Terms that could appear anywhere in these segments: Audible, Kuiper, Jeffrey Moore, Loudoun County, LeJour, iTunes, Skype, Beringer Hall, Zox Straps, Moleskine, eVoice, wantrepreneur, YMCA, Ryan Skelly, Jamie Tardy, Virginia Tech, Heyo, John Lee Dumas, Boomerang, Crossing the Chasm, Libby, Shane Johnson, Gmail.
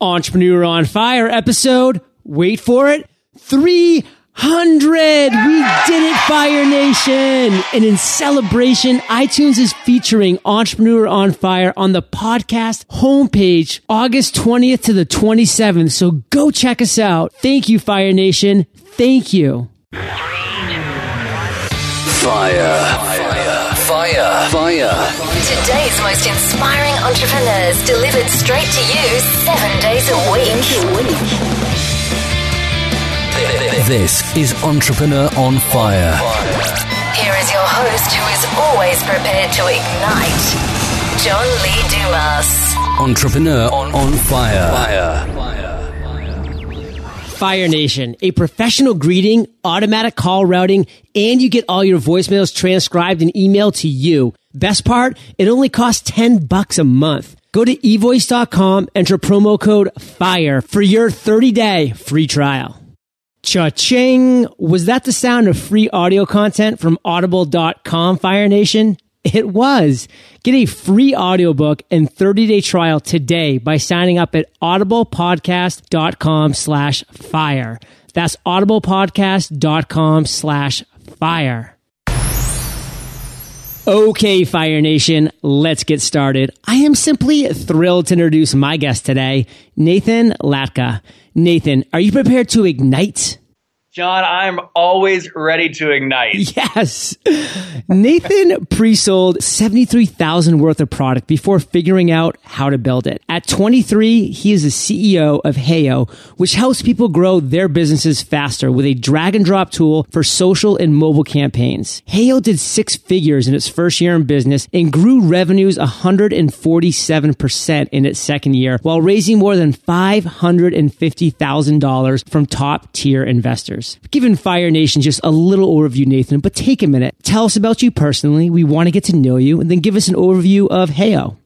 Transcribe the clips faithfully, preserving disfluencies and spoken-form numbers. Entrepreneur on Fire episode, wait for it, three hundred! We did it, Fire Nation! And in celebration, iTunes is featuring Entrepreneur on Fire on the podcast homepage, August twentieth to the twenty-seventh. So go check us out. Thank you, Fire Nation. Thank you. Three, two, one. Fire. Fire. Fire. Fire. Today's most inspiring entrepreneurs delivered straight to you seven days a week. This is Entrepreneur on Fire. Here is your host who is always prepared to ignite, John Lee Dumas. Entrepreneur on, on Fire. Fire. Fire Nation, a professional greeting, automatic call routing, and you get all your voicemails transcribed and emailed to you. Best part, it only costs ten bucks a month. Go to e voice dot com, enter promo code FIRE for your thirty day free trial. Cha-ching! Was that the sound of free audio content from audible dot com, Fire Nation? It was. Get a free audiobook and thirty day trial today by signing up at audiblepodcast.com slash fire. That's audiblepodcast.com slash fire. Okay, Fire Nation, let's get started. I am simply thrilled to introduce my guest today, Nathan Latka. Nathan, are you prepared to ignite? John, I'm always ready to ignite. Yes. Nathan pre-sold seventy-three thousand dollars worth of product before figuring out how to build it. At twenty-three, he is the C E O of Heyo, which helps people grow their businesses faster with a drag and drop tool for social and mobile campaigns. Heyo did six figures in its first year in business and grew revenues one hundred forty-seven percent in its second year while raising more than five hundred fifty thousand dollars from top tier investors. Giving Fire Nation just a little overview, Nathan, but take a minute. Tell us about you personally. We want to get to know you, and then give us an overview of Heyo.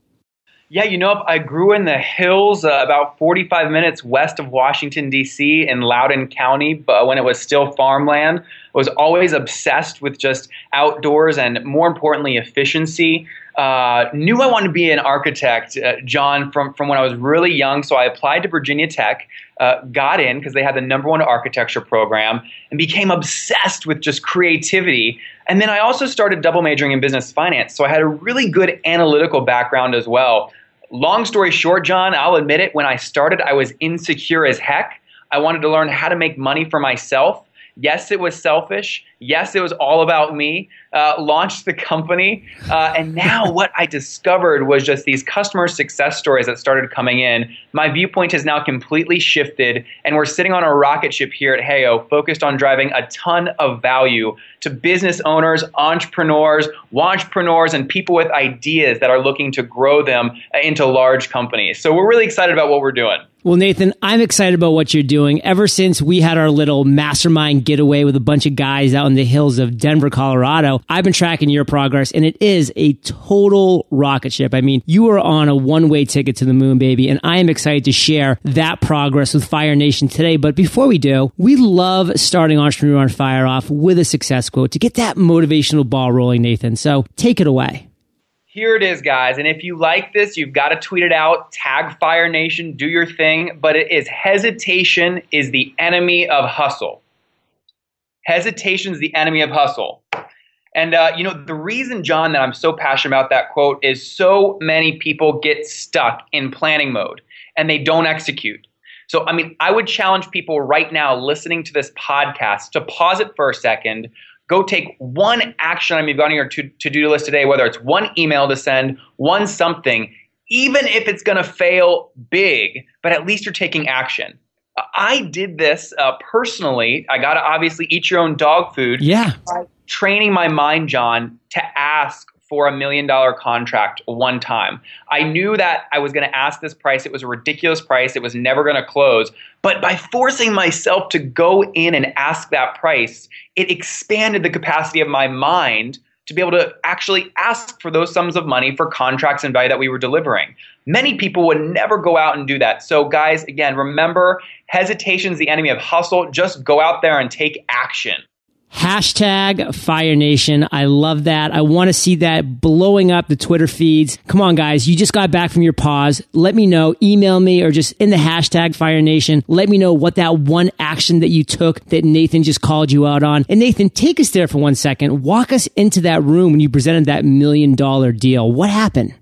Yeah, you know, I grew in the hills uh, about forty-five minutes west of Washington, D C in Loudoun County, but when it was still farmland. I was always obsessed with just outdoors and, more importantly, efficiency. Uh, knew I wanted to be an architect, uh, John, from, from when I was really young, so I applied to Virginia Tech. Uh, got in because they had the number one architecture program and became obsessed with just creativity. And then I also started double majoring in business finance. So I had a really good analytical background as well. Long story short, John, I'll admit it, when I started, I was insecure as heck. I wanted to learn how to make money for myself. Yes, it was selfish. Yes, it was all about me. Uh, launched the company. Uh, and now what I discovered was just these customer success stories that started coming in. My viewpoint has now completely shifted, and we're sitting on a rocket ship here at Heyo focused on driving a ton of value to business owners, entrepreneurs, wantrepreneurs, and people with ideas that are looking to grow them into large companies. So we're really excited about what we're doing. Well, Nathan, I'm excited about what you're doing. Ever since we had our little mastermind getaway with a bunch of guys out in the hills of Denver, Colorado, I've been tracking your progress, and it is a total rocket ship. I mean, you are on a one-way ticket to the moon, baby, and I am excited to share that progress with Fire Nation today. But before we do, we love starting Entrepreneur on Fire off with a success quote to get that motivational ball rolling, Nathan. So take it away. Here it is, guys. And if you like this, you've got to tweet it out, tag Fire Nation, do your thing. But it is hesitation is the enemy of hustle. Hesitation is the enemy of hustle. And, uh, you know, the reason, John, that I'm so passionate about that quote is so many people get stuck in planning mode and they don't execute. So, I mean, I would challenge people right now listening to this podcast to pause it for a second. Go take one action item you've got on your to-do list today, whether it's one email to send, one something, even if it's going to fail big, but at least you're taking action. I did this uh, personally. I got to obviously eat your own dog food. Yeah. By training my mind, John, to ask for a million dollar contract one time. I knew that I was going to ask this price. It was a ridiculous price. It was never going to close. But by forcing myself to go in and ask that price, it expanded the capacity of my mind to be able to actually ask for those sums of money for contracts and value that we were delivering. Many people would never go out and do that. So guys, again, remember, hesitation is the enemy of hustle. Just go out there and take action. Hashtag Fire Nation. I love that. I want to see that blowing up the Twitter feeds. Come on, guys. You just got back from your pause. Let me know. Email me or just in the hashtag Fire Nation. Let me know what that one action that you took that Nathan just called you out on. And Nathan, take us there for one second. Walk us into that room when you presented that million dollar deal. What happened?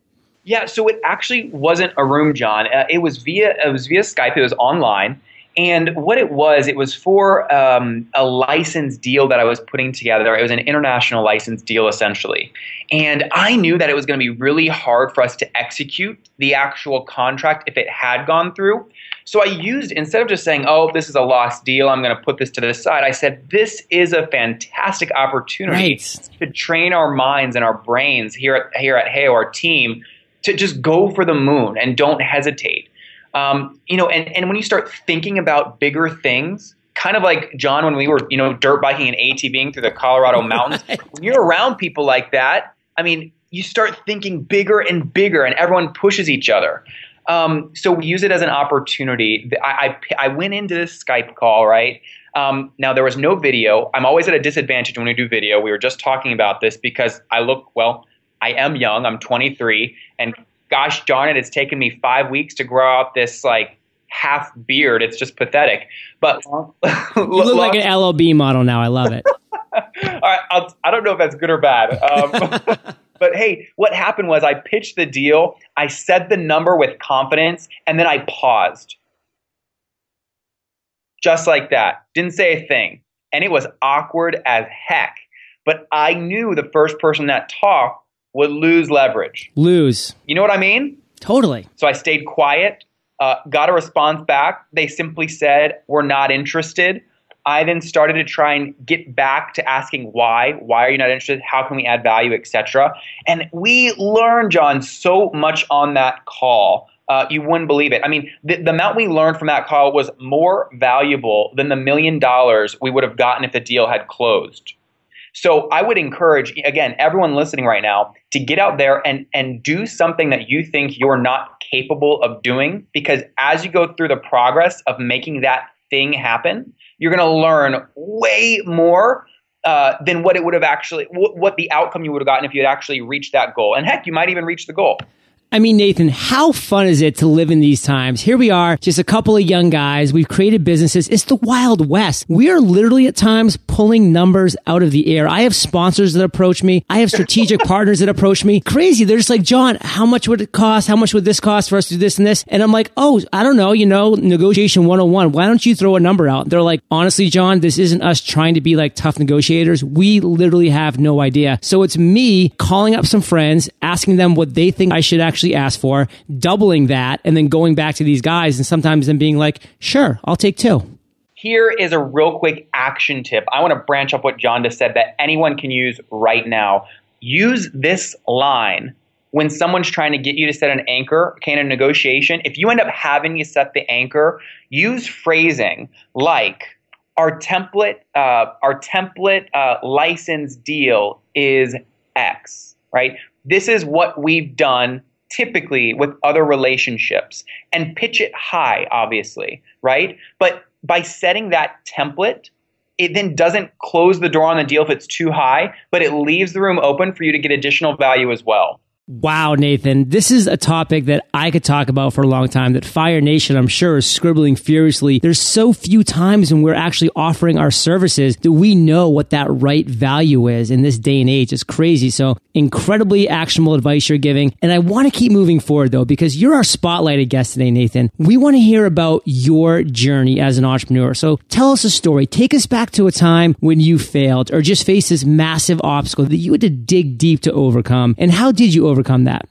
Yeah. So it actually wasn't a room, John. Uh, it was via, it was via Skype. It was online. And what it was, it was for um, a license deal that I was putting together. It was an international license deal, essentially. And I knew that it was going to be really hard for us to execute the actual contract if it had gone through. So I used, instead of just saying, oh, this is a lost deal, I'm going to put this to the side, I said, this is a fantastic opportunity right. to train our minds and our brains here at, here at Heyo, our team, to just go for the moon and don't hesitate. Um, you know, and, and when you start thinking about bigger things, kind of like John, when we were, you know, dirt biking and ATVing through the Colorado mountains, when you're around people like that, I mean, you start thinking bigger and bigger and everyone pushes each other. Um, so we use it as an opportunity. I, I, I went into this Skype call, right? Um, now there was no video. I'm always at a disadvantage when we do video. We were just talking about this because I look, well, I am young, I'm twenty-three, and gosh darn it, it's taken me five weeks to grow out this like half beard. It's just pathetic. But you look like an L L B model now. I love it. All right, I'll, I don't know if that's good or bad. Um, but hey, what happened was I pitched the deal. I said the number with confidence, and then I paused. Just like that. Didn't say a thing. And it was awkward as heck. But I knew the first person that talked would lose leverage. Lose. You know what I mean? Totally. So I stayed quiet, uh, got a response back. They simply said, we're not interested. I then started to try and get back to asking why. Why are you not interested? How can we add value, et cetera. And we learned, John, so much on that call. Uh, you wouldn't believe it. I mean, the, the amount we learned from that call was more valuable than the million dollars we would have gotten if the deal had closed. So I would encourage, again, everyone listening right now to get out there and, and do something that you think you're not capable of doing, because as you go through the progress of making that thing happen, you're going to learn way more uh, than what it would have actually, w- what the outcome you would have gotten if you had actually reached that goal. And heck, you might even reach the goal. I mean, Nathan, how fun is it to live in these times? Here we are, just a couple of young guys. We've created businesses. It's the Wild West. We are literally at times pulling numbers out of the air. I have sponsors that approach me. I have strategic partners that approach me. Crazy. They're just like, John, how much would it cost? How much would this cost for us to do this and this? And I'm like, oh, I don't know, you know, negotiation one oh one. Why don't you throw a number out? They're like, honestly, John, this isn't us trying to be like tough negotiators. We literally have no idea. So it's me calling up some friends, asking them what they think I should actually asked for, doubling that, and then going back to these guys and sometimes them being like, sure, I'll take two. Here is a real quick action tip. I want to branch off what John just said that anyone can use right now. Use this line when someone's trying to get you to set an anchor, okay, in a negotiation. If you end up having you set the anchor, use phrasing like, our template, uh, our template uh, license deal is X, right? This is what we've done typically with other relationships, and pitch it high, obviously, right? But by setting that template, it then doesn't close the door on the deal if it's too high, but it leaves the room open for you to get additional value as well. Wow, Nathan, this is a topic that I could talk about for a long time, that Fire Nation, I'm sure, is scribbling furiously. There's so few times when we're actually offering our services that we know what that right value is in this day and age. It's crazy. So incredibly actionable advice you're giving. And I want to keep moving forward, though, because you're our spotlighted guest today, Nathan. We want to hear about your journey as an entrepreneur. So tell us a story. Take us back to a time when you failed or just faced this massive obstacle that you had to dig deep to overcome. And how did you overcome Overcome that?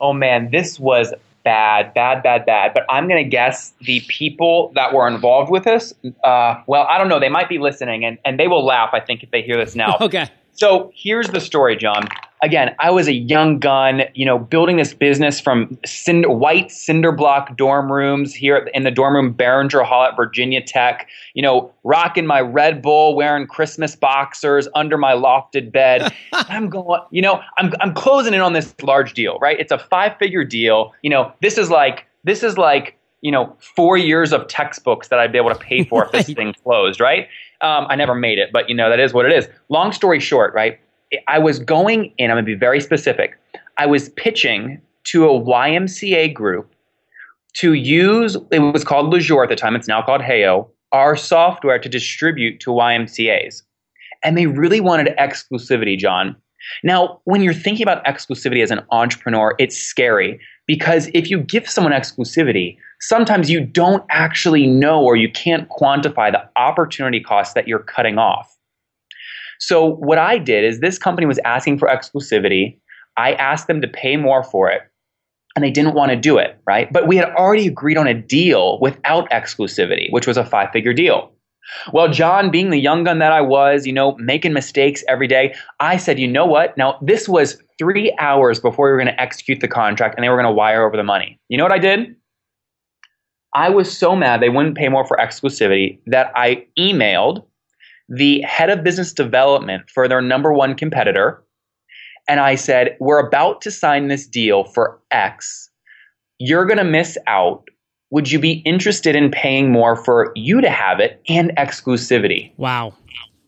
Oh man, this was bad, bad, bad, bad. But I'm going to guess the people that were involved with this, uh, well, I don't know. They might be listening, and, and they will laugh, I think, if they hear this now. Okay. So here's the story, John. Again, I was a young gun, you know, building this business from cinder, white cinder block dorm rooms here in the dorm room, Beringer Hall at Virginia Tech, you know, rocking my Red Bull, wearing Christmas boxers under my lofted bed. I'm going, you know, I'm, I'm closing in on this large deal, right? It's a five figure deal. You know, this is like, this is like, you know, four years of textbooks that I'd be able to pay for if this thing closed, right? Um, I never made it, but, you know, that is what it is. Long story short, right, I was going in, I'm going to be very specific, I was pitching to a Y M C A group to use, it was called LeJour at the time, it's now called Heyo, our software to distribute to Y M C As. And they really wanted exclusivity, John. Now, when you're thinking about exclusivity as an entrepreneur, it's scary because if you give someone exclusivity, sometimes you don't actually know or you can't quantify the opportunity cost that you're cutting off. So what I did is this company was asking for exclusivity. I asked them to pay more for it, and they didn't want to do it, right? But we had already agreed on a deal without exclusivity, which was a five-figure deal. Well, John, being the young gun that I was, you know, making mistakes every day, I said, you know what? Now, this was three hours before we were going to execute the contract, and they were going to wire over the money. You know what I did? I was so mad they wouldn't pay more for exclusivity that I emailed the head of business development for their number one competitor, and I said, we're about to sign this deal for X. You're going to miss out. Would you be interested in paying more for you to have it and exclusivity? Wow.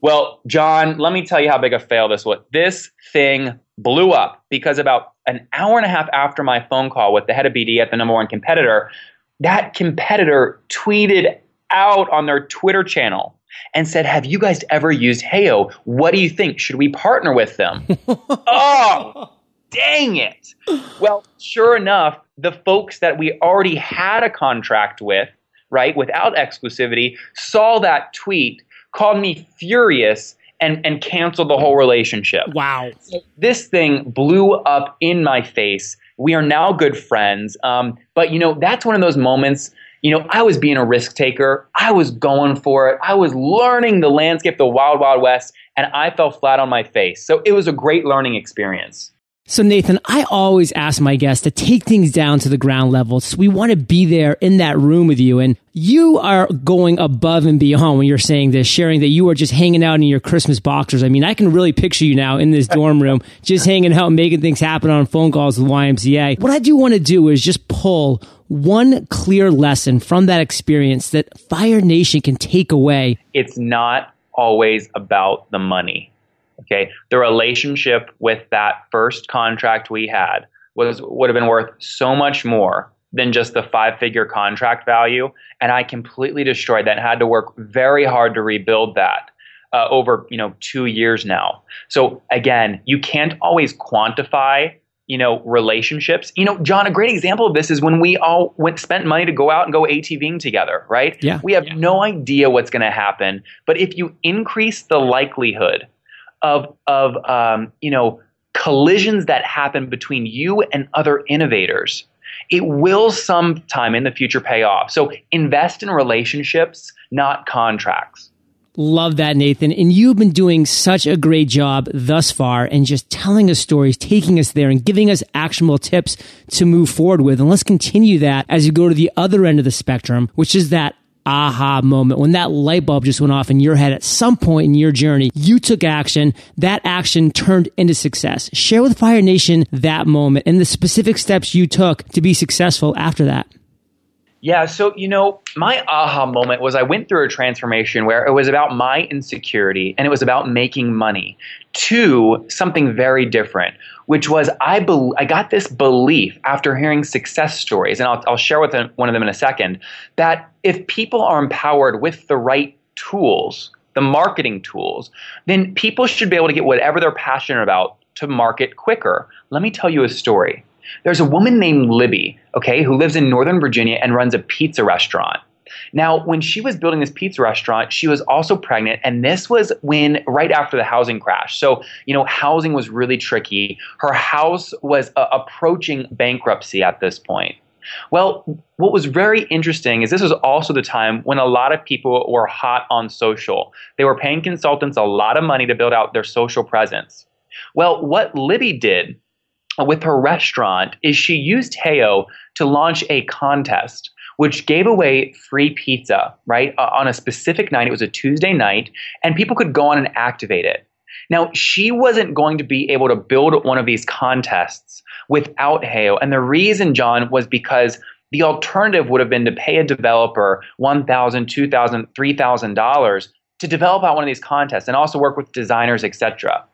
Well, John, let me tell you how big a fail this was. This thing blew up because about an hour and a half after my phone call with the head of B D at the number one competitor, that competitor tweeted out on their Twitter channel and said, have you guys ever used Heyo? What do you think? Should we partner with them? Oh, dang it. Well, sure enough, the folks that we already had a contract with, right, without exclusivity, saw that tweet, called me furious, and, and canceled the whole relationship. Wow. So this thing blew up in my face. We are now good friends. Um, but, you know, that's one of those moments, you know, I was being a risk taker. I was going for it. I was learning the landscape, the wild, wild west, and I fell flat on my face. So it was a great learning experience. So, Nathan, I always ask my guests to take things down to the ground level. So we want to be there in that room with you. And you are going above and beyond when you're saying this, sharing that you are just hanging out in your Christmas boxers. I mean, I can really picture you now in this dorm room, just hanging out, making things happen on phone calls with Y M C A. What I do want to do is just pull one clear lesson from that experience that Fire Nation can take away. It's not always about the money. Okay, the relationship with that first contract we had was would have been worth so much more than just the five-figure contract value, and I completely destroyed that and had to work very hard to rebuild that uh, over, you know, two years now. So again, you can't always quantify, you know, relationships. You know, John, a great example of this is when we all went, spent money to go out and go ATVing together, right? Yeah. We have yeah. no idea what's going to happen, but if you increase the likelihood of, of um, you know, collisions that happen between you and other innovators, it will sometime in the future pay off. So invest in relationships, not contracts. Love that, Nathan. And you've been doing such a great job thus far and just telling us stories, taking us there and giving us actionable tips to move forward with. And let's continue that as you go to the other end of the spectrum, which is that aha moment when that light bulb just went off in your head at some point in your journey. You took action. That action turned into success. Share with Fire Nation that moment and the specific steps you took to be successful after that. Yeah. So, you know, my aha moment was I went through a transformation where it was about my insecurity and it was about making money to something very different, which was I be- I got this belief after hearing success stories, and I'll, I'll share with them, one of them in a second, that if people are empowered with the right tools, the marketing tools, then people should be able to get whatever they're passionate about to market quicker. Let me tell you a story. There's a woman named Libby, okay, who lives in Northern Virginia and runs a pizza restaurant. Now, when she was building this pizza restaurant, she was also pregnant, and this was when right after the housing crash. So, you know, housing was really tricky. Her house was uh, approaching bankruptcy at this point. Well, what was very interesting is this was also the time when a lot of people were hot on social. They were paying consultants a lot of money to build out their social presence. Well, what Libby did with her restaurant is she used Heyo to launch a contest, which gave away free pizza, right, uh, on a specific night. It was a Tuesday night, and people could go on and activate it. Now, she wasn't going to be able to build one of these contests without Heyo, and the reason, John, was because The alternative would have been to pay a developer one thousand dollars, two thousand dollars, three thousand dollars to develop out one of these contests and also work with designers, et cetera.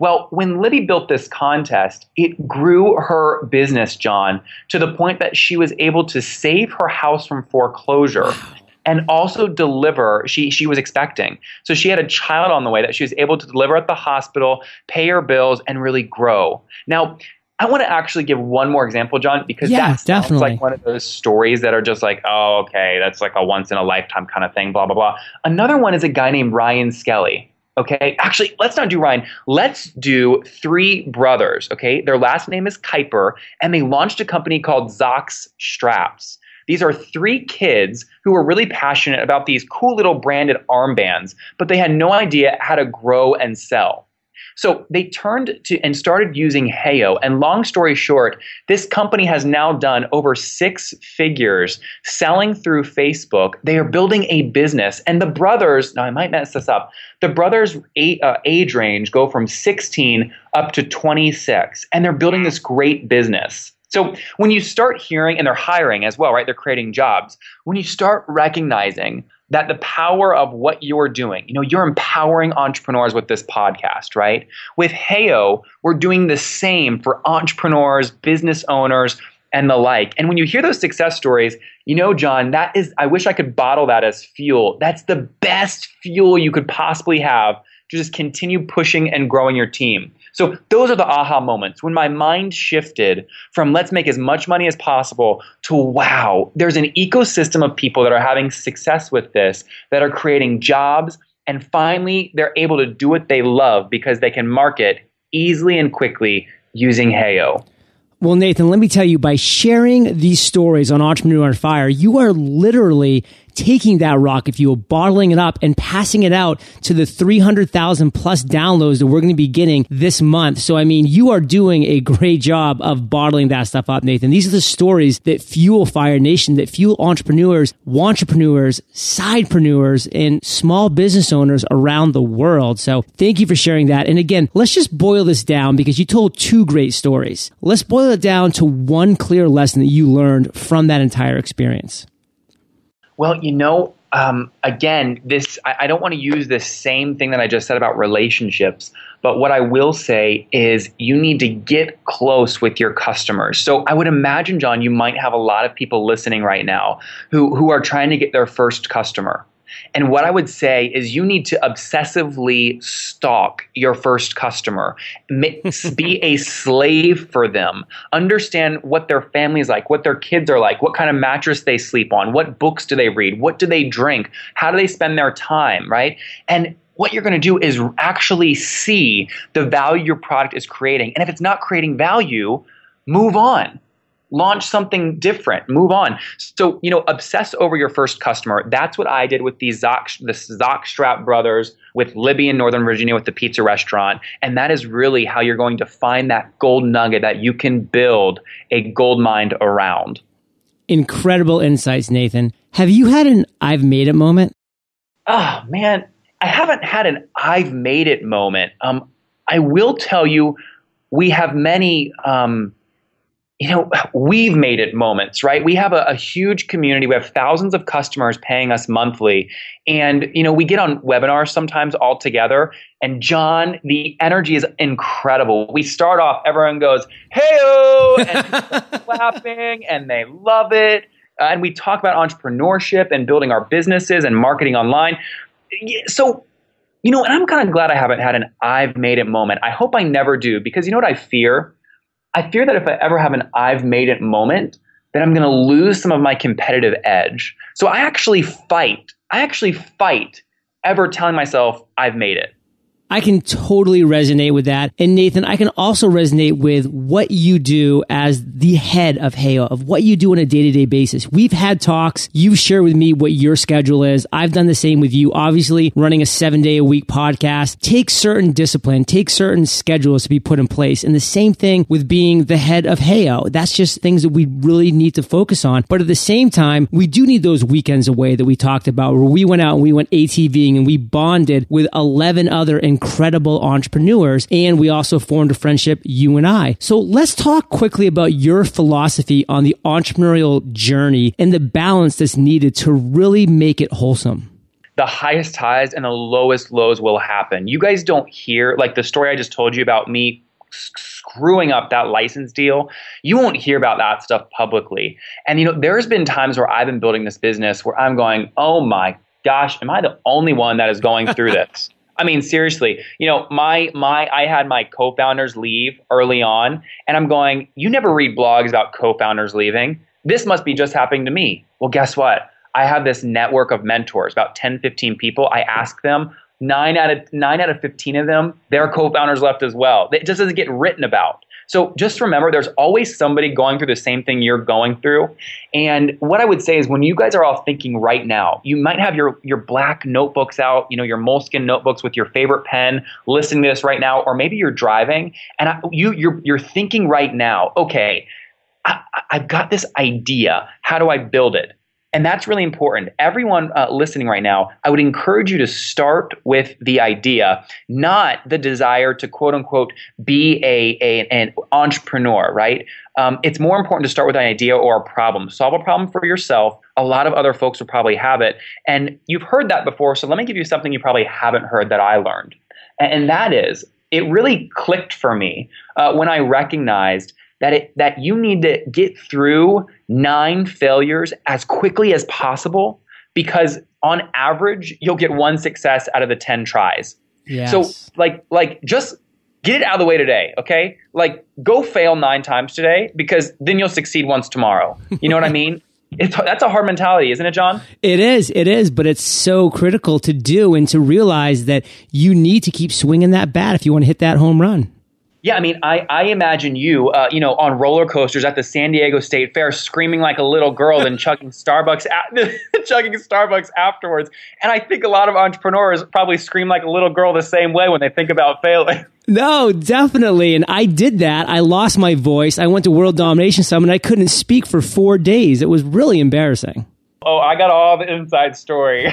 Well, when Libby built this contest, it grew her business, John, to the point that she was able to save her house from foreclosure and also deliver, she, she was expecting. So she had a child on the way that she was able to deliver at the hospital, pay her bills, and really grow. Now, I want to actually give one more example, John, because yeah, that's definitely like one of those stories that are just like, oh, okay, that's like a once in a lifetime kind of thing, blah, blah, blah. Another one is a guy named Ryan Skelly. Okay, actually, let's not do Ryan. Let's do three brothers, okay? Their last name is Kuiper, and they launched a company called Zox Straps. These are three kids who were really passionate about these cool little branded armbands, but they had no idea how to grow and sell. So they turned to and started using Heyo, and long story short, this company has now done over six figures selling through Facebook. They are building a business, and the brothers, now I might mess this up, the brothers' age range go from sixteen up to twenty-six, and they're building this great business. So when you start hearing, and they're hiring as well, right? They're creating jobs. When you start recognizing that the power of what you're doing, you know, you're empowering entrepreneurs with this podcast, right? With Heyo, we're doing the same for entrepreneurs, business owners, and the like. And when you hear those success stories, you know, John, that is, I wish I could bottle that as fuel. That's the best fuel you could possibly have to just continue pushing and growing your team. So those are the aha moments when my mind shifted from let's make as much money as possible to wow, there's an ecosystem of people that are having success with this, that are creating jobs, and finally they're able to do what they love because they can market easily and quickly using Heyo. Well, Nathan, let me tell you, by sharing these stories on Entrepreneur on Fire, you are literally taking that rocket fuel, bottling it up, and passing it out to the three hundred thousand plus downloads that we're going to be getting this month. So, I mean, you are doing a great job of bottling that stuff up, Nathan. These are the stories that fuel Fire Nation, that fuel entrepreneurs, wantrepreneurs, sidepreneurs, and small business owners around the world. So thank you for sharing that. And again, let's just boil this down because you told two great stories. Let's boil it down to one clear lesson that you learned from that entire experience. Well, you know, um, again, this I, I don't want to use this same thing that I just said about relationships, but what I will say is you need to get close with your customers. So I would imagine, John, you might have a lot of people listening right now who, who are trying to get their first customer. And what I would say is you need to obsessively stalk your first customer, be a slave for them, understand what their family is like, what their kids are like, what kind of mattress they sleep on, what books do they read, what do they drink, how do they spend their time, right? And what you're going to do is actually see the value your product is creating. And if it's not creating value, move on. Launch something different. Move on. So, you know, obsess over your first customer. That's what I did with these Zox, the Zox Strap brothers, with Libby in Northern Virginia with the pizza restaurant. And that is really how you're going to find that gold nugget that you can build a gold mine around. Incredible insights, Nathan. Have you had an I've made it moment? Oh, man. I haven't had an I've made it moment. Um, I will tell you, we have many... Um, you know, we've made it moments, right? We have a, a huge community. We have thousands of customers paying us monthly. And, you know, we get on webinars sometimes all together. And John, the energy is incredible. We start off, everyone goes, hey-oh, and people are clapping, and they love it. Uh, and we talk about entrepreneurship and building our businesses and marketing online. So, you know, and I'm kind of glad I haven't had an I've made it moment. I hope I never do, because you know what I fear? I fear that if I ever have an I've made it moment, then I'm going to lose some of my competitive edge. So I actually fight. I actually fight ever telling myself I've made it. I can totally resonate with that. And Nathan, I can also resonate with what you do as the head of Heyo, of what you do on a day-to-day basis. We've had talks. You've shared with me what your schedule is. I've done the same with you. Obviously, running a seven-day-a-week podcast takes certain discipline, takes certain schedules to be put in place. And the same thing with being the head of Heyo. That's just things that we really need to focus on. But at the same time, we do need those weekends away that we talked about, where we went out and we went ATVing and we bonded with eleven other incredible incredible entrepreneurs. And we also formed a friendship, you and I. So let's talk quickly about your philosophy on the entrepreneurial journey and the balance that's needed to really make it wholesome. The highest highs and the lowest lows will happen. You guys don't hear, like the story I just told you about me screwing up that license deal, you won't hear about that stuff publicly. And, you know, there's been times where I've been building this business where I'm going, oh my gosh, am I the only one that is going through this? I mean, seriously, you know, my, my, I had my co-founders leave early on, and I'm going, you never read blogs about co-founders leaving. This must be just happening to me. Well, guess what? I have this network of mentors, about ten, fifteen people. I ask them, nine out of nine out of fifteen of them, their co-founders left as well. It just doesn't get written about. So just remember, there's always somebody going through the same thing you're going through. And what I would say is when you guys are all thinking right now, you might have your, your black notebooks out, you know, your Moleskine notebooks with your favorite pen, listening to this right now, or maybe you're driving and I, you, you're, you're thinking right now, okay, I, I've got this idea. How do I build it? And that's really important. Everyone uh, listening right now, I would encourage you to start with the idea, not the desire to quote unquote be a, a an entrepreneur, right? Um, it's more important to start with an idea or a problem. Solve a problem for yourself. A lot of other folks will probably have it. And you've heard that before, so let me give you something you probably haven't heard that I learned. And, and that is, it really clicked for me uh, when I recognized that it, that you need to get through nine failures as quickly as possible, because on average, you'll get one success out of the ten tries. Yes. So like, like just get it out of the way today. Okay. Like go fail nine times today, because then you'll succeed once tomorrow. You know what I mean? It's, that's a hard mentality, isn't it, John? It is. It is. But it's so critical to do and to realize that you need to keep swinging that bat if you want to hit that home run. Yeah, I mean, I, I imagine you, uh, you know, on roller coasters at the San Diego State Fair, screaming like a little girl, then chugging Starbucks, at, chugging Starbucks afterwards. And I think a lot of entrepreneurs probably scream like a little girl the same way when they think about failing. No, definitely. And I did that. I lost my voice. I went to World Domination Summit. I couldn't speak for four days. It was really embarrassing. Oh, I got all the inside story.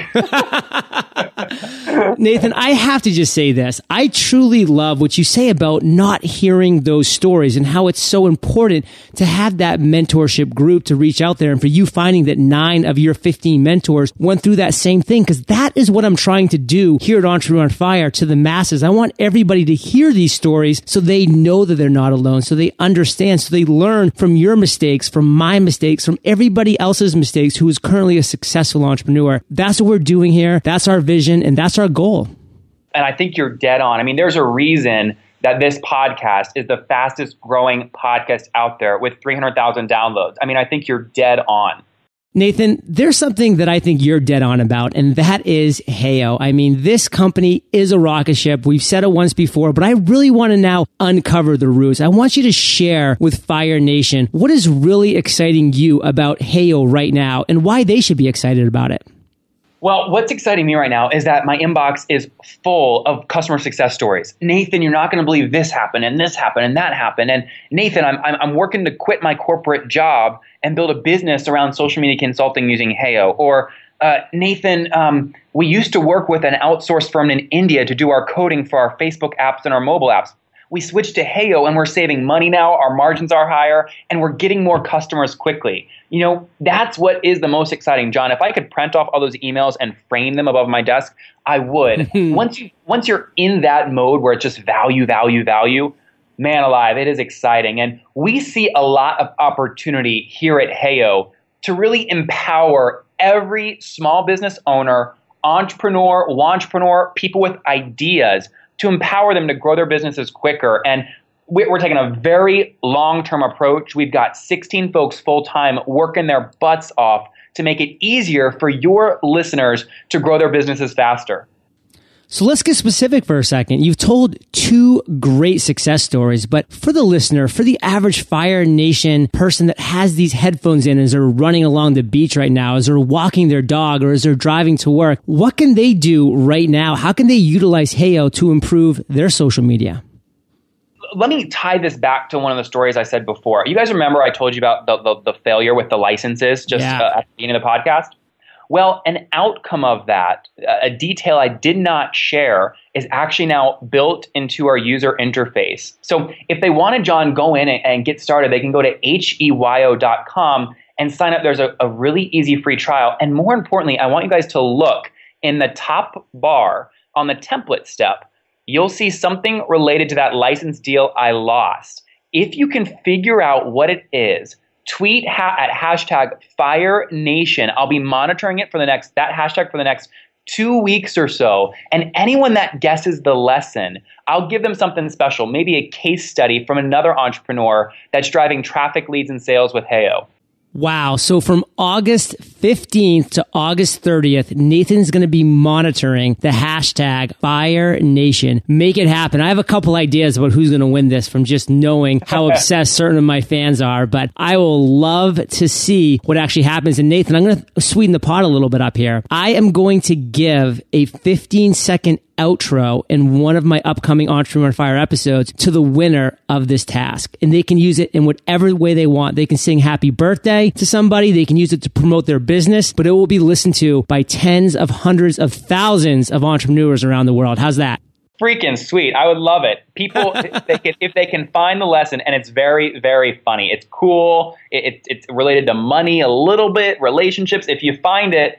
Nathan, I have to just say this. I truly love what you say about not hearing those stories and how it's so important to have that mentorship group to reach out there. And for you finding that nine of your fifteen mentors went through that same thing, because that is what I'm trying to do here at Entrepreneur on Fire to the masses. I want everybody to hear these stories so they know that they're not alone, so they understand, so they learn from your mistakes, from my mistakes, from everybody else's mistakes who is currently a successful entrepreneur. That's what we're doing here. That's our vision, and that's our goal. And I think you're dead on. I mean, there's a reason that this podcast is the fastest growing podcast out there with three hundred thousand downloads. I mean, I think you're dead on. Nathan, there's something that I think you're dead on about, and that is Heyo. I mean, this company is a rocket ship. We've said it once before, but I really want to now uncover the roots. I want you to share with Fire Nation what is really exciting you about Heyo right now and why they should be excited about it. Well, what's exciting me right now is that my inbox is full of customer success stories. Nathan, you're not going to believe this happened and this happened and that happened. And Nathan, I'm, I'm I'm working to quit my corporate job and build a business around social media consulting using Heyo. Or uh, Nathan, um, we used to work with an outsourced firm in India to do our coding for our Facebook apps and our mobile apps. We switched to Heyo and we're saving money now, our margins are higher, and we're getting more customers quickly. You know, that's what is the most exciting, John. If I could print off all those emails and frame them above my desk, I would. once, you, once you're in that mode where it's just value, value, value, man alive, it is exciting. And we see a lot of opportunity here at Heyo to really empower every small business owner, entrepreneur, wantrepreneur, people with ideas, to empower them to grow their businesses quicker. And we're taking a very long-term approach. We've got sixteen folks full-time working their butts off to make it easier for your listeners to grow their businesses faster. So let's get specific for a second. You've told two great success stories, but for the listener, for the average Fire Nation person that has these headphones in as they're running along the beach right now, as they're walking their dog, or as they're driving to work, what can they do right now? How can they utilize Heyo to improve their social media? Let me tie this back to one of the stories I said before. You guys remember I told you about the, the, the failure with the licenses just yeah. uh, at the beginning of the podcast? Well, an outcome of that, a detail I did not share, is actually now built into our user interface. So if they want to, John, go in and get started, they can go to heyo dot com and sign up. There's a, a really easy free trial. And more importantly, I want you guys to look in the top bar on the template step. You'll see something related to that license deal I lost. If you can figure out what it is, tweet ha- at hashtag Fire Nation. I'll be monitoring it for the next, that hashtag for the next two weeks or so. And anyone that guesses the lesson, I'll give them something special, maybe a case study from another entrepreneur that's driving traffic, leads, and sales with Heyo. Wow. So from August fifteenth to August thirtieth, Nathan's going to be monitoring the hashtag Fire Nation. Make it happen. I have a couple ideas about who's going to win this from just knowing how obsessed certain of my fans are, but I will love to see what actually happens. And Nathan, I'm going to sweeten the pot a little bit up here. I am going to give a fifteen second outro in one of my upcoming Entrepreneur Fire episodes to the winner of this task. And they can use it in whatever way they want. They can sing happy birthday to somebody. They can use it to promote their business, but it will be listened to by tens of hundreds of thousands of entrepreneurs around the world. How's that? Freaking sweet. I would love it. People, if, they can, if they can find the lesson, and it's very, very funny. It's cool. It, it, it's related to money a little bit, relationships. If you find it,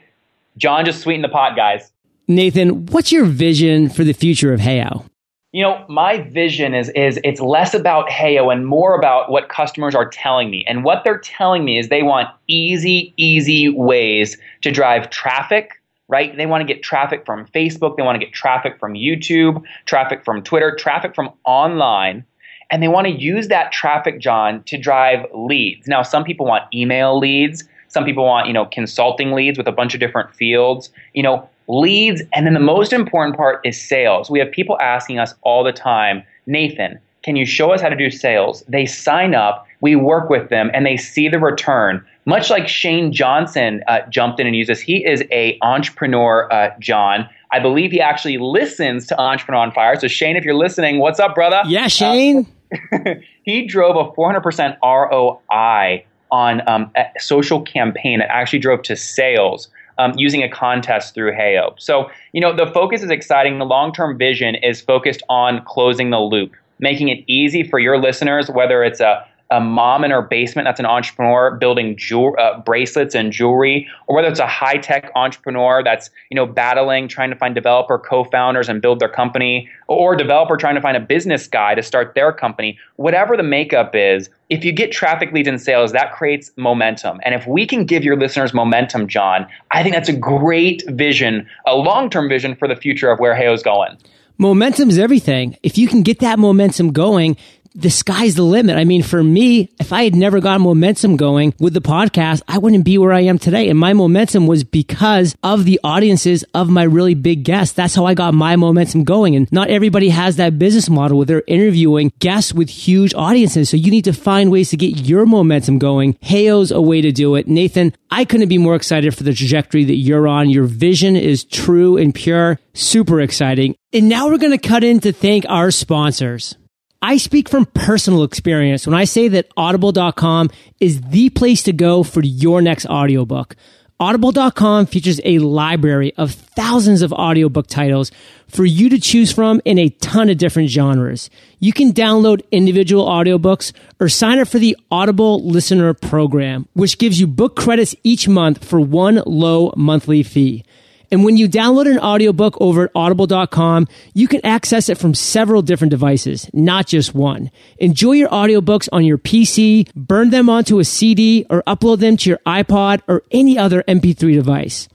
John just sweetened the pot, guys. Nathan, what's your vision for the future of Heyo? You know, my vision is is it's less about Heyo and more about what customers are telling me. And what they're telling me is they want easy, easy ways to drive traffic, right? They want to get traffic from Facebook. They want to get traffic from YouTube, traffic from Twitter, traffic from online. And they want to use that traffic, John, to drive leads. Now, some people want email leads. Some people want, you know, consulting leads with a bunch of different fields, you know, leads. And then the most important part is sales. We have people asking us all the time, Nathan, can you show us how to do sales? They sign up, we work with them, and they see the return. Much like Shane Johnson uh, jumped in and used this. He is a entrepreneur, uh, John. I believe he actually listens to Entrepreneur on Fire. So Shane, if you're listening, what's up, brother? Yeah, Shane. Uh, he drove a four hundred percent R O I on um, a social campaign that actually drove to sales. Um, using a contest through Heyo. So, you know, the focus is exciting. The long-term vision is focused on closing the loop, making it easy for your listeners, whether it's a, a mom in her basement that's an entrepreneur building ju- uh, bracelets and jewelry, or whether it's a high-tech entrepreneur that's, you know, battling, trying to find developer co-founders and build their company, or a developer trying to find a business guy to start their company. Whatever the makeup is, if you get traffic, leads, and sales, that creates momentum. And if we can give your listeners momentum, John, I think that's a great vision, a long-term vision for the future of where Heyo's going. Momentum is everything. If you can get that momentum going, the sky's the limit. I mean, for me, if I had never gotten momentum going with the podcast, I wouldn't be where I am today. And my momentum was because of the audiences of my really big guests. That's how I got my momentum going. And not everybody has that business model where they're interviewing guests with huge audiences. So you need to find ways to get your momentum going. Heyo's a way to do it. Nathan, I couldn't be more excited for the trajectory that you're on. Your vision is true and pure. Super exciting. And now we're going to cut in to thank our sponsors. I speak from personal experience when I say that audible dot com is the place to go for your next audiobook. audible dot com features a library of thousands of audiobook titles for you to choose from in a ton of different genres. You can download individual audiobooks or sign up for the Audible Listener Program, which gives you book credits each month for one low monthly fee. And when you download an audiobook over at audible dot com, you can access it from several different devices, not just one. Enjoy your audiobooks on your P C, burn them onto a C D, or upload them to your iPod or any other M P three device.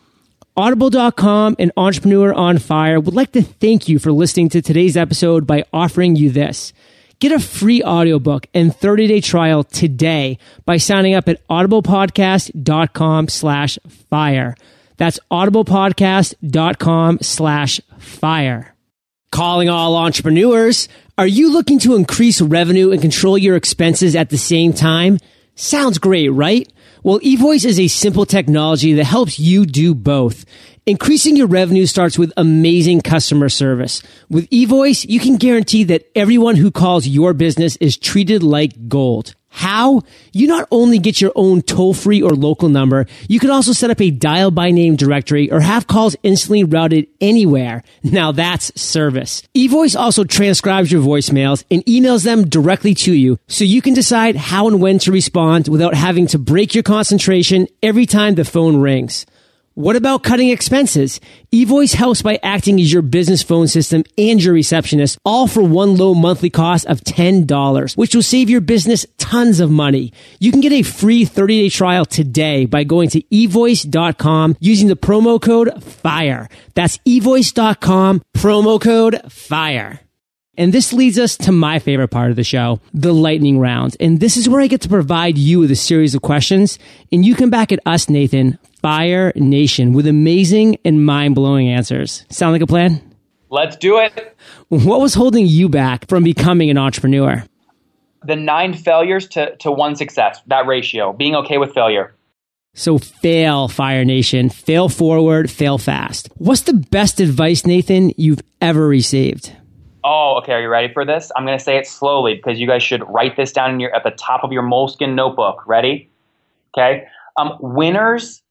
audible dot com and Entrepreneur on Fire would like to thank you for listening to today's episode by offering you this. Get a free audiobook and thirty day trial today by signing up at audible podcast dot com slash fire. That's audible podcast dot com slash fire. Calling all entrepreneurs. Are you looking to increase revenue and control your expenses at the same time? Sounds great, right? Well, eVoice is a simple technology that helps you do both. Increasing your revenue starts with amazing customer service. With eVoice, you can guarantee that everyone who calls your business is treated like gold. How? You not only get your own toll-free or local number, you can also set up a dial-by-name directory or have calls instantly routed anywhere. Now that's service. eVoice also transcribes your voicemails and emails them directly to you, so you can decide how and when to respond without having to break your concentration every time the phone rings. What about cutting expenses? eVoice helps by acting as your business phone system and your receptionist, all for one low monthly cost of ten dollars, which will save your business tons of money. You can get a free thirty-day trial today by going to e voice dot com using the promo code FIRE. That's e voice dot com, promo code FIRE. And this leads us to my favorite part of the show, the lightning round. And this is where I get to provide you with a series of questions, and you come back at us, Nathan, Fire Nation, with amazing and mind-blowing answers. Sound like a plan? Let's do it. What was holding you back from becoming an entrepreneur? The nine failures to, to one success, that ratio, being okay with failure. So fail, Fire Nation. Fail forward, fail fast. What's the best advice, Nathan, you've ever received? Oh, okay. Are you ready for this? I'm going to say it slowly because you guys should write this down in your, at the top of your Moleskine notebook. Ready? Okay. Um, winners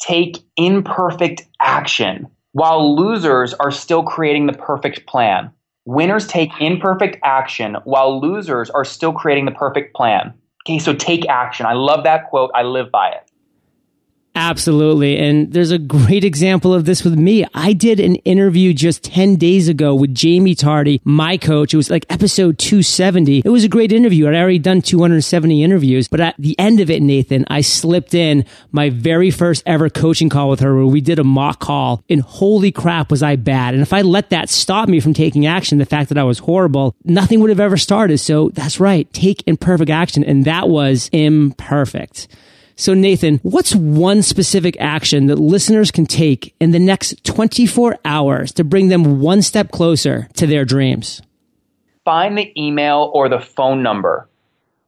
take imperfect action while losers are still creating the perfect plan. Winners take imperfect action while losers are still creating the perfect plan. Okay. So take action. I love that quote. I live by it. Absolutely. And there's a great example of this with me. I did an interview just ten days ago with Jamie Tardy, my coach. It was like episode two seventy. It was a great interview. I'd already done two hundred seventy interviews. But at the end of it, Nathan, I slipped in my very first ever coaching call with her where we did a mock call. And holy crap, was I bad. And if I let that stop me from taking action, the fact that I was horrible, nothing would have ever started. So that's right. Take imperfect action. And that was imperfect. So Nathan, what's one specific action that listeners can take in the next twenty-four hours to bring them one step closer to their dreams? Find the email or the phone number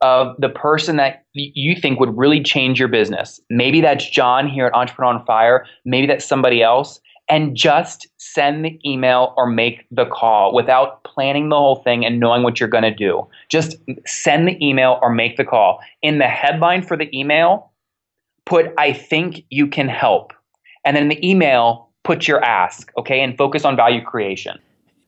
of the person that you think would really change your business. Maybe that's John here at Entrepreneur on Fire. Maybe that's somebody else. And just send the email or make the call without planning the whole thing and knowing what you're going to do. Just send the email or make the call. In the headline for the email, put, I think you can help. And then in the email, put your ask, okay? And focus on value creation.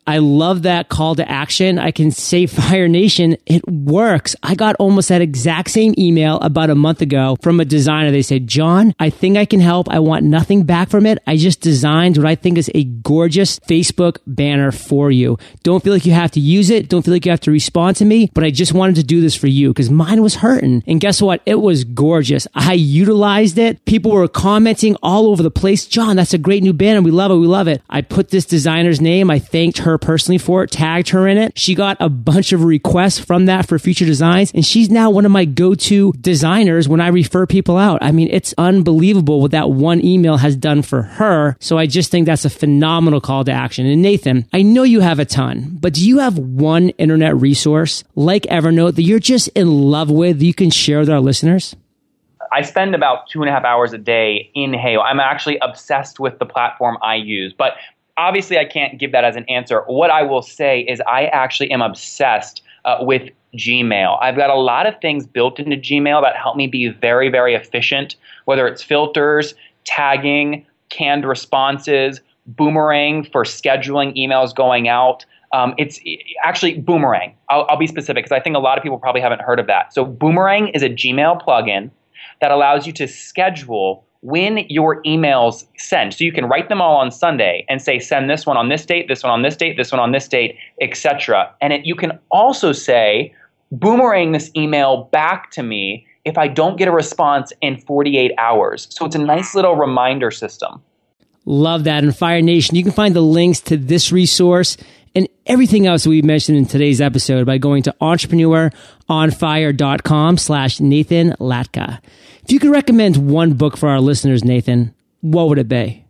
I love that call to action. I can say, Fire Nation, it works. I got almost that exact same email about a month ago from a designer. They said, John, I think I can help. I want nothing back from it. I just designed what I think is a gorgeous Facebook banner for you. Don't feel like you have to use it. Don't feel like you have to respond to me, but I just wanted to do this for you because mine was hurting. And guess what? It was gorgeous. I utilized it. People were commenting all over the place. John, that's a great new banner. We love it. We love it. I put this designer's name. I thanked her personally for it, tagged her in it. She got a bunch of requests from that for future designs, and she's now one of my go-to designers when I refer people out. I mean, it's unbelievable what that one email has done for her. So I just think that's a phenomenal call to action. And Nathan, I know you have a ton, but do you have one internet resource like Evernote that you're just in love with that you can share with our listeners? I spend about two and a half hours a day in Heyo. I'm actually obsessed with the platform I use, but obviously, I can't give that as an answer. What I will say is I actually am obsessed uh, with Gmail. I've got a lot of things built into Gmail that help me be very, very efficient, whether it's filters, tagging, canned responses, Boomerang for scheduling emails going out. Um, it's actually Boomerang. I'll, I'll be specific because I think a lot of people probably haven't heard of that. So Boomerang is a Gmail plugin that allows you to schedule when your emails send. So you can write them all on Sunday and say, send this one on this date, this one on this date, this one on this date, et cetera. And it, you can also say, boomerang this email back to me if I don't get a response in forty-eight hours. So it's a nice little reminder system. Love that. And Fire Nation, you can find the links to this resource and everything else we mentioned in today's episode by going to entrepreneur on fire dot com slash Nathan Latka. If you could recommend one book for our listeners, Nathan, what would it be?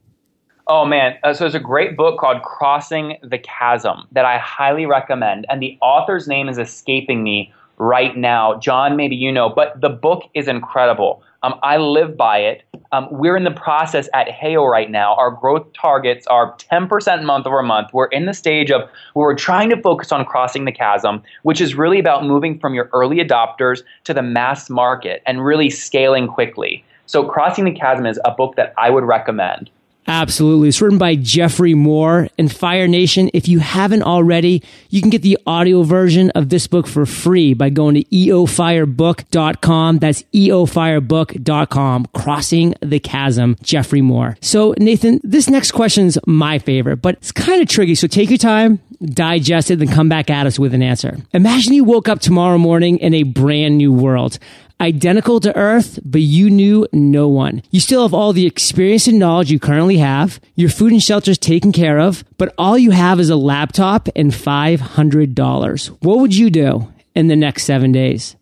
Oh, man. Uh, so there's a great book called Crossing the Chasm that I highly recommend. And the author's name is escaping me right now. John, maybe you know, but the book is incredible. Um, I live by it. Um, we're in the process at Heyo right now. Our growth targets are ten percent month over month. We're in the stage of where we're trying to focus on crossing the chasm, which is really about moving from your early adopters to the mass market and really scaling quickly. So Crossing the Chasm is a book that I would recommend. Absolutely. It's written by Jeffrey Moore. And Fire Nation, if you haven't already, you can get the audio version of this book for free by going to e o fire book dot com. That's e o fire book dot com, Crossing the Chasm, Jeffrey Moore. So, Nathan, this next question's my favorite, but it's kind of tricky. So take your time, digest it, then come back at us with an answer. Imagine you woke up tomorrow morning in a brand new world. Identical to Earth, but you knew no one. You still have all the experience and knowledge you currently have. Your food and shelter is taken care of, but all you have is a laptop and five hundred dollars. What would you do in the next seven days?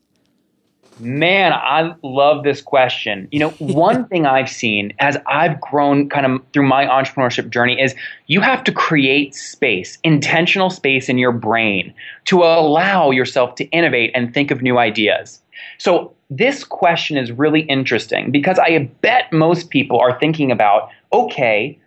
Man, I love this question. You know, one thing I've seen as I've grown kind of through my entrepreneurship journey is you have to create space, intentional space in your brain to allow yourself to innovate and think of new ideas. So this question is really interesting because I bet most people are thinking about, okay,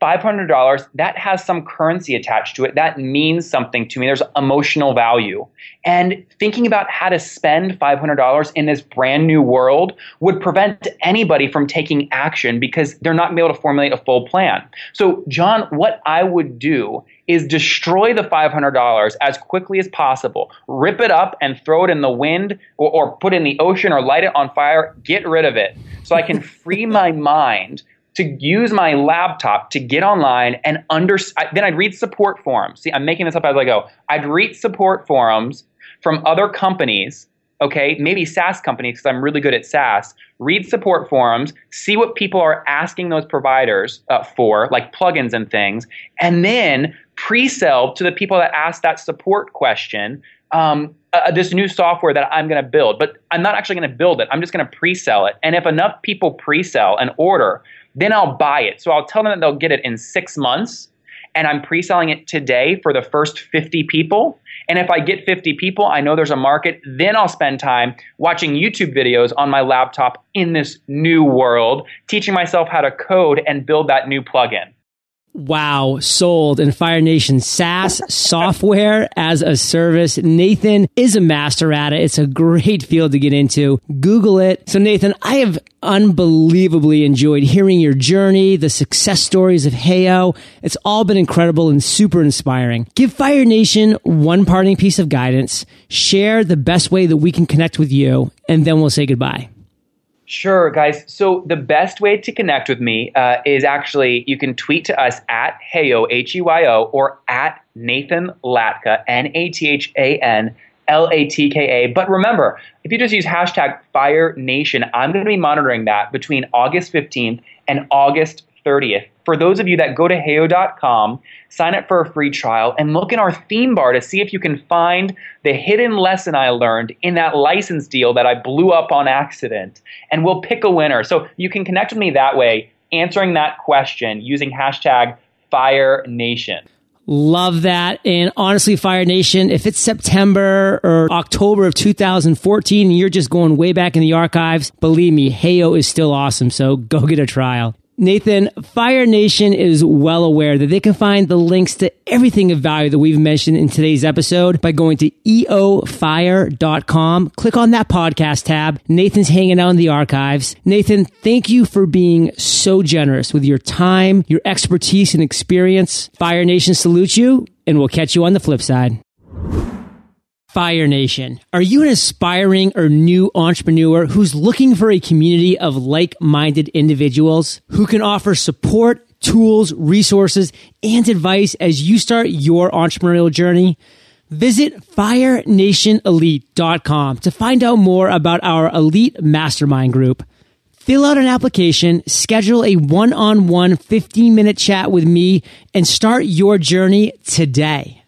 five hundred dollars, that has some currency attached to it. That means something to me. There's emotional value. And thinking about how to spend five hundred dollars in this brand new world would prevent anybody from taking action because they're not going to be able to formulate a full plan. So, John, what I would do is destroy the five hundred dollars as quickly as possible, rip it up and throw it in the wind or, or put it in the ocean or light it on fire, get rid of it so I can free my mind to use my laptop to get online and under, then I'd read support forums. See, I'm making this up as I go. I'd read support forums from other companies, okay, maybe SaaS companies because I'm really good at SaaS. Read support forums, see what people are asking those providers uh, for, like plugins and things, and then pre-sell to the people that ask that support question um, uh, this new software that I'm going to build. But I'm not actually going to build it. I'm just going to pre-sell it. And if enough people pre-sell and order, then I'll buy it. So I'll tell them that they'll get it in six months, and I'm pre-selling it today for the first fifty people. And if I get fifty people, I know there's a market, then I'll spend time watching YouTube videos on my laptop in this new world, teaching myself how to code and build that new plugin. Wow, sold. And Fire Nation, SaaS, software as a service. Nathan is a master at it. It's a great field to get into. Google it. So Nathan, I have unbelievably enjoyed hearing your journey, the success stories of Heyo. It's all been incredible and super inspiring. Give Fire Nation one parting piece of guidance. Share the best way that we can connect with you, and then we'll say goodbye. Sure, guys. So the best way to connect with me uh, is actually you can tweet to us at Heyo, H E Y O, or at Nathan Latka, N A T H A N L A T K A. But remember, if you just use hashtag Fire Nation, I'm going to be monitoring that between August fifteenth and August thirtieth. For those of you that go to heyo dot com, sign up for a free trial, and look in our theme bar to see if you can find the hidden lesson I learned in that license deal that I blew up on accident, and we'll pick a winner. So you can connect with me that way, answering that question using hashtag Fire Nation. Love that. And honestly, Fire Nation, if it's September or October of two thousand fourteen and you're just going way back in the archives, believe me, Heyo is still awesome, so go get a trial. Nathan, Fire Nation is well aware that they can find the links to everything of value that we've mentioned in today's episode by going to e o fire dot com. Click on that podcast tab. Nathan's hanging out in the archives. Nathan, thank you for being so generous with your time, your expertise, and experience. Fire Nation salutes you, and we'll catch you on the flip side. Fire Nation, are you an aspiring or new entrepreneur who's looking for a community of like-minded individuals who can offer support, tools, resources, and advice as you start your entrepreneurial journey? Visit fire nation elite dot com to find out more about our Elite Mastermind Group. Fill out an application, schedule a one-on-one fifteen-minute chat with me, and start your journey today.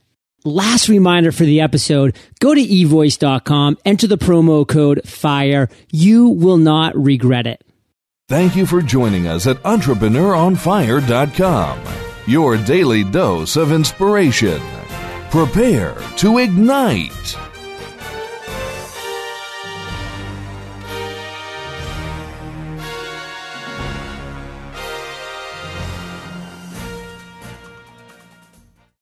Last reminder for the episode, go to e voice dot com, enter the promo code FIRE. You will not regret it. Thank you for joining us at entrepreneur on fire dot com, your daily dose of inspiration. Prepare to ignite.